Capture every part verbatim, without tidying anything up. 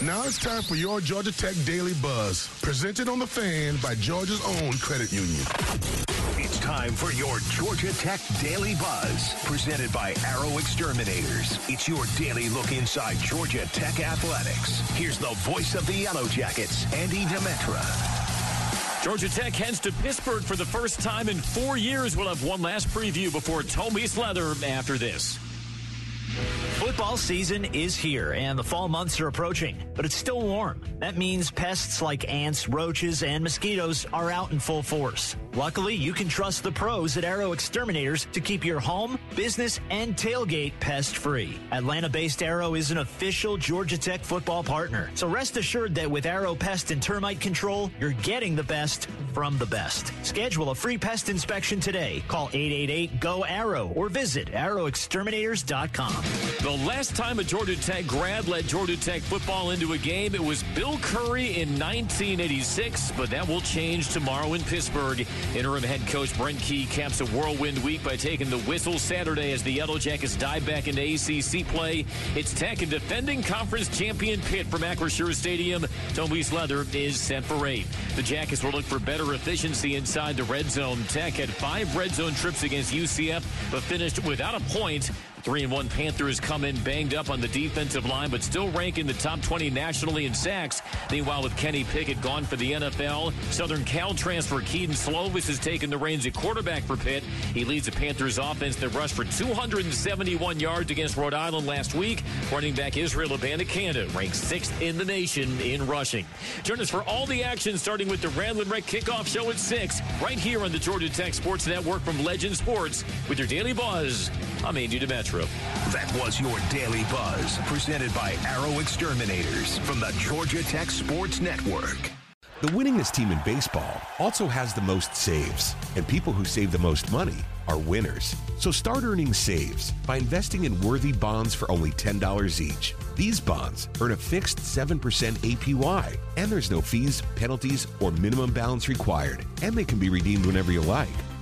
Now it's time for your Georgia Tech Daily Buzz, presented on the Fan by Georgia's own credit union. It's time for your Georgia Tech Daily Buzz, presented by Arrow Exterminators. It's your daily look inside Georgia Tech athletics. Here's the voice of the Yellow Jackets, Andy Demetri. Georgia Tech heads to Pittsburgh for the first time in four years. We'll have one last preview before Tommy's Leather after this. Football season is here, and the fall months are approaching, but it's still warm. That means pests like ants, roaches, and mosquitoes are out in full force. Luckily, you can trust the pros at Arrow Exterminators to keep your home, business, and tailgate pest-free. Atlanta-based Arrow is an official Georgia Tech football partner, so rest assured that with Arrow Pest and Termite Control, you're getting the best from the best. Schedule a free pest inspection today. Call eight eight eight, G O, A R R O W or visit arrow exterminators dot com. The last time a Georgia Tech grad led Georgia Tech football into a game, it was Bill Curry in nineteen eighty-six, but that will change tomorrow in Pittsburgh. Interim head coach Brent Key caps a whirlwind week by taking the whistle Saturday as the Yellow Jackets dive back into A C C play. It's Tech and defending conference champion Pitt from Acrisure Stadium. Tommy's Leather is set for eight. The Jackets will look for better efficiency inside the red zone. Tech had five red zone trips against U C F, but finished without a point. three and one Panthers come in banged up on the defensive line, but still rank in the top twenty nationally in sacks. Meanwhile, with Kenny Pickett gone for the N F L, Southern Cal transfer Keaton Slovis has taken the reins at quarterback for Pitt. He leads the Panthers offense that rushed for two hundred seventy-one yards against Rhode Island last week. Running back Israel Abanikanda ranks sixth in the nation in rushing. Join us for all the action, starting with the Ramblin' Wreck kickoff show at six, right here on the Georgia Tech Sports Network from Legend Sports with your Daily Buzz. I'm Andy Demetri. That was your Daily Buzz, presented by Arrow Exterminators from the Georgia Tech Sports Network. The winningest team in baseball also has the most saves, and people who save the most money are winners. So start earning saves by investing in Worthy Bonds for only ten dollars each. These bonds earn a fixed seven percent A P Y, and there's no fees, penalties, or minimum balance required, and they can be redeemed whenever you like.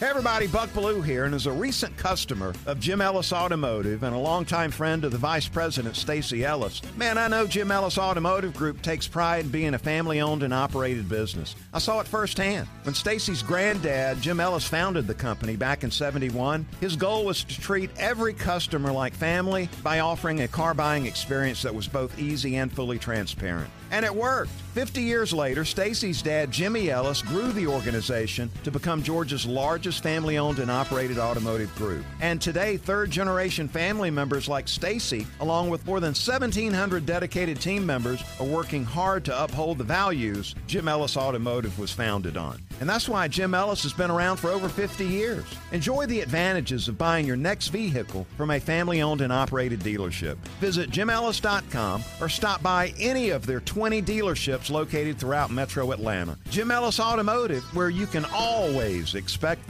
Hey everybody, Buck Ballou here, and as a recent customer of Jim Ellis Automotive and a longtime friend of the Vice President, Stacy Ellis, man, I know Jim Ellis Automotive Group takes pride in being a family-owned and operated business. I saw it firsthand. When Stacy's granddad, Jim Ellis, founded the company back in seventy-one, his goal was to treat every customer like family by offering a car-buying experience that was both easy and fully transparent. And it worked. fifty years later, Stacy's dad, Jimmy Ellis, grew the organization to become Georgia's largest family-owned and operated automotive group. And today, third-generation family members like Stacy, along with more than seventeen hundred dedicated team members, are working hard to uphold the values Jim Ellis Automotive was founded on. And that's why Jim Ellis has been around for over fifty years. Enjoy the advantages of buying your next vehicle from a family-owned and operated dealership. Visit jim ellis dot com or stop by any of their twenty dealerships located throughout Metro Atlanta. Jim Ellis Automotive, where you can always expect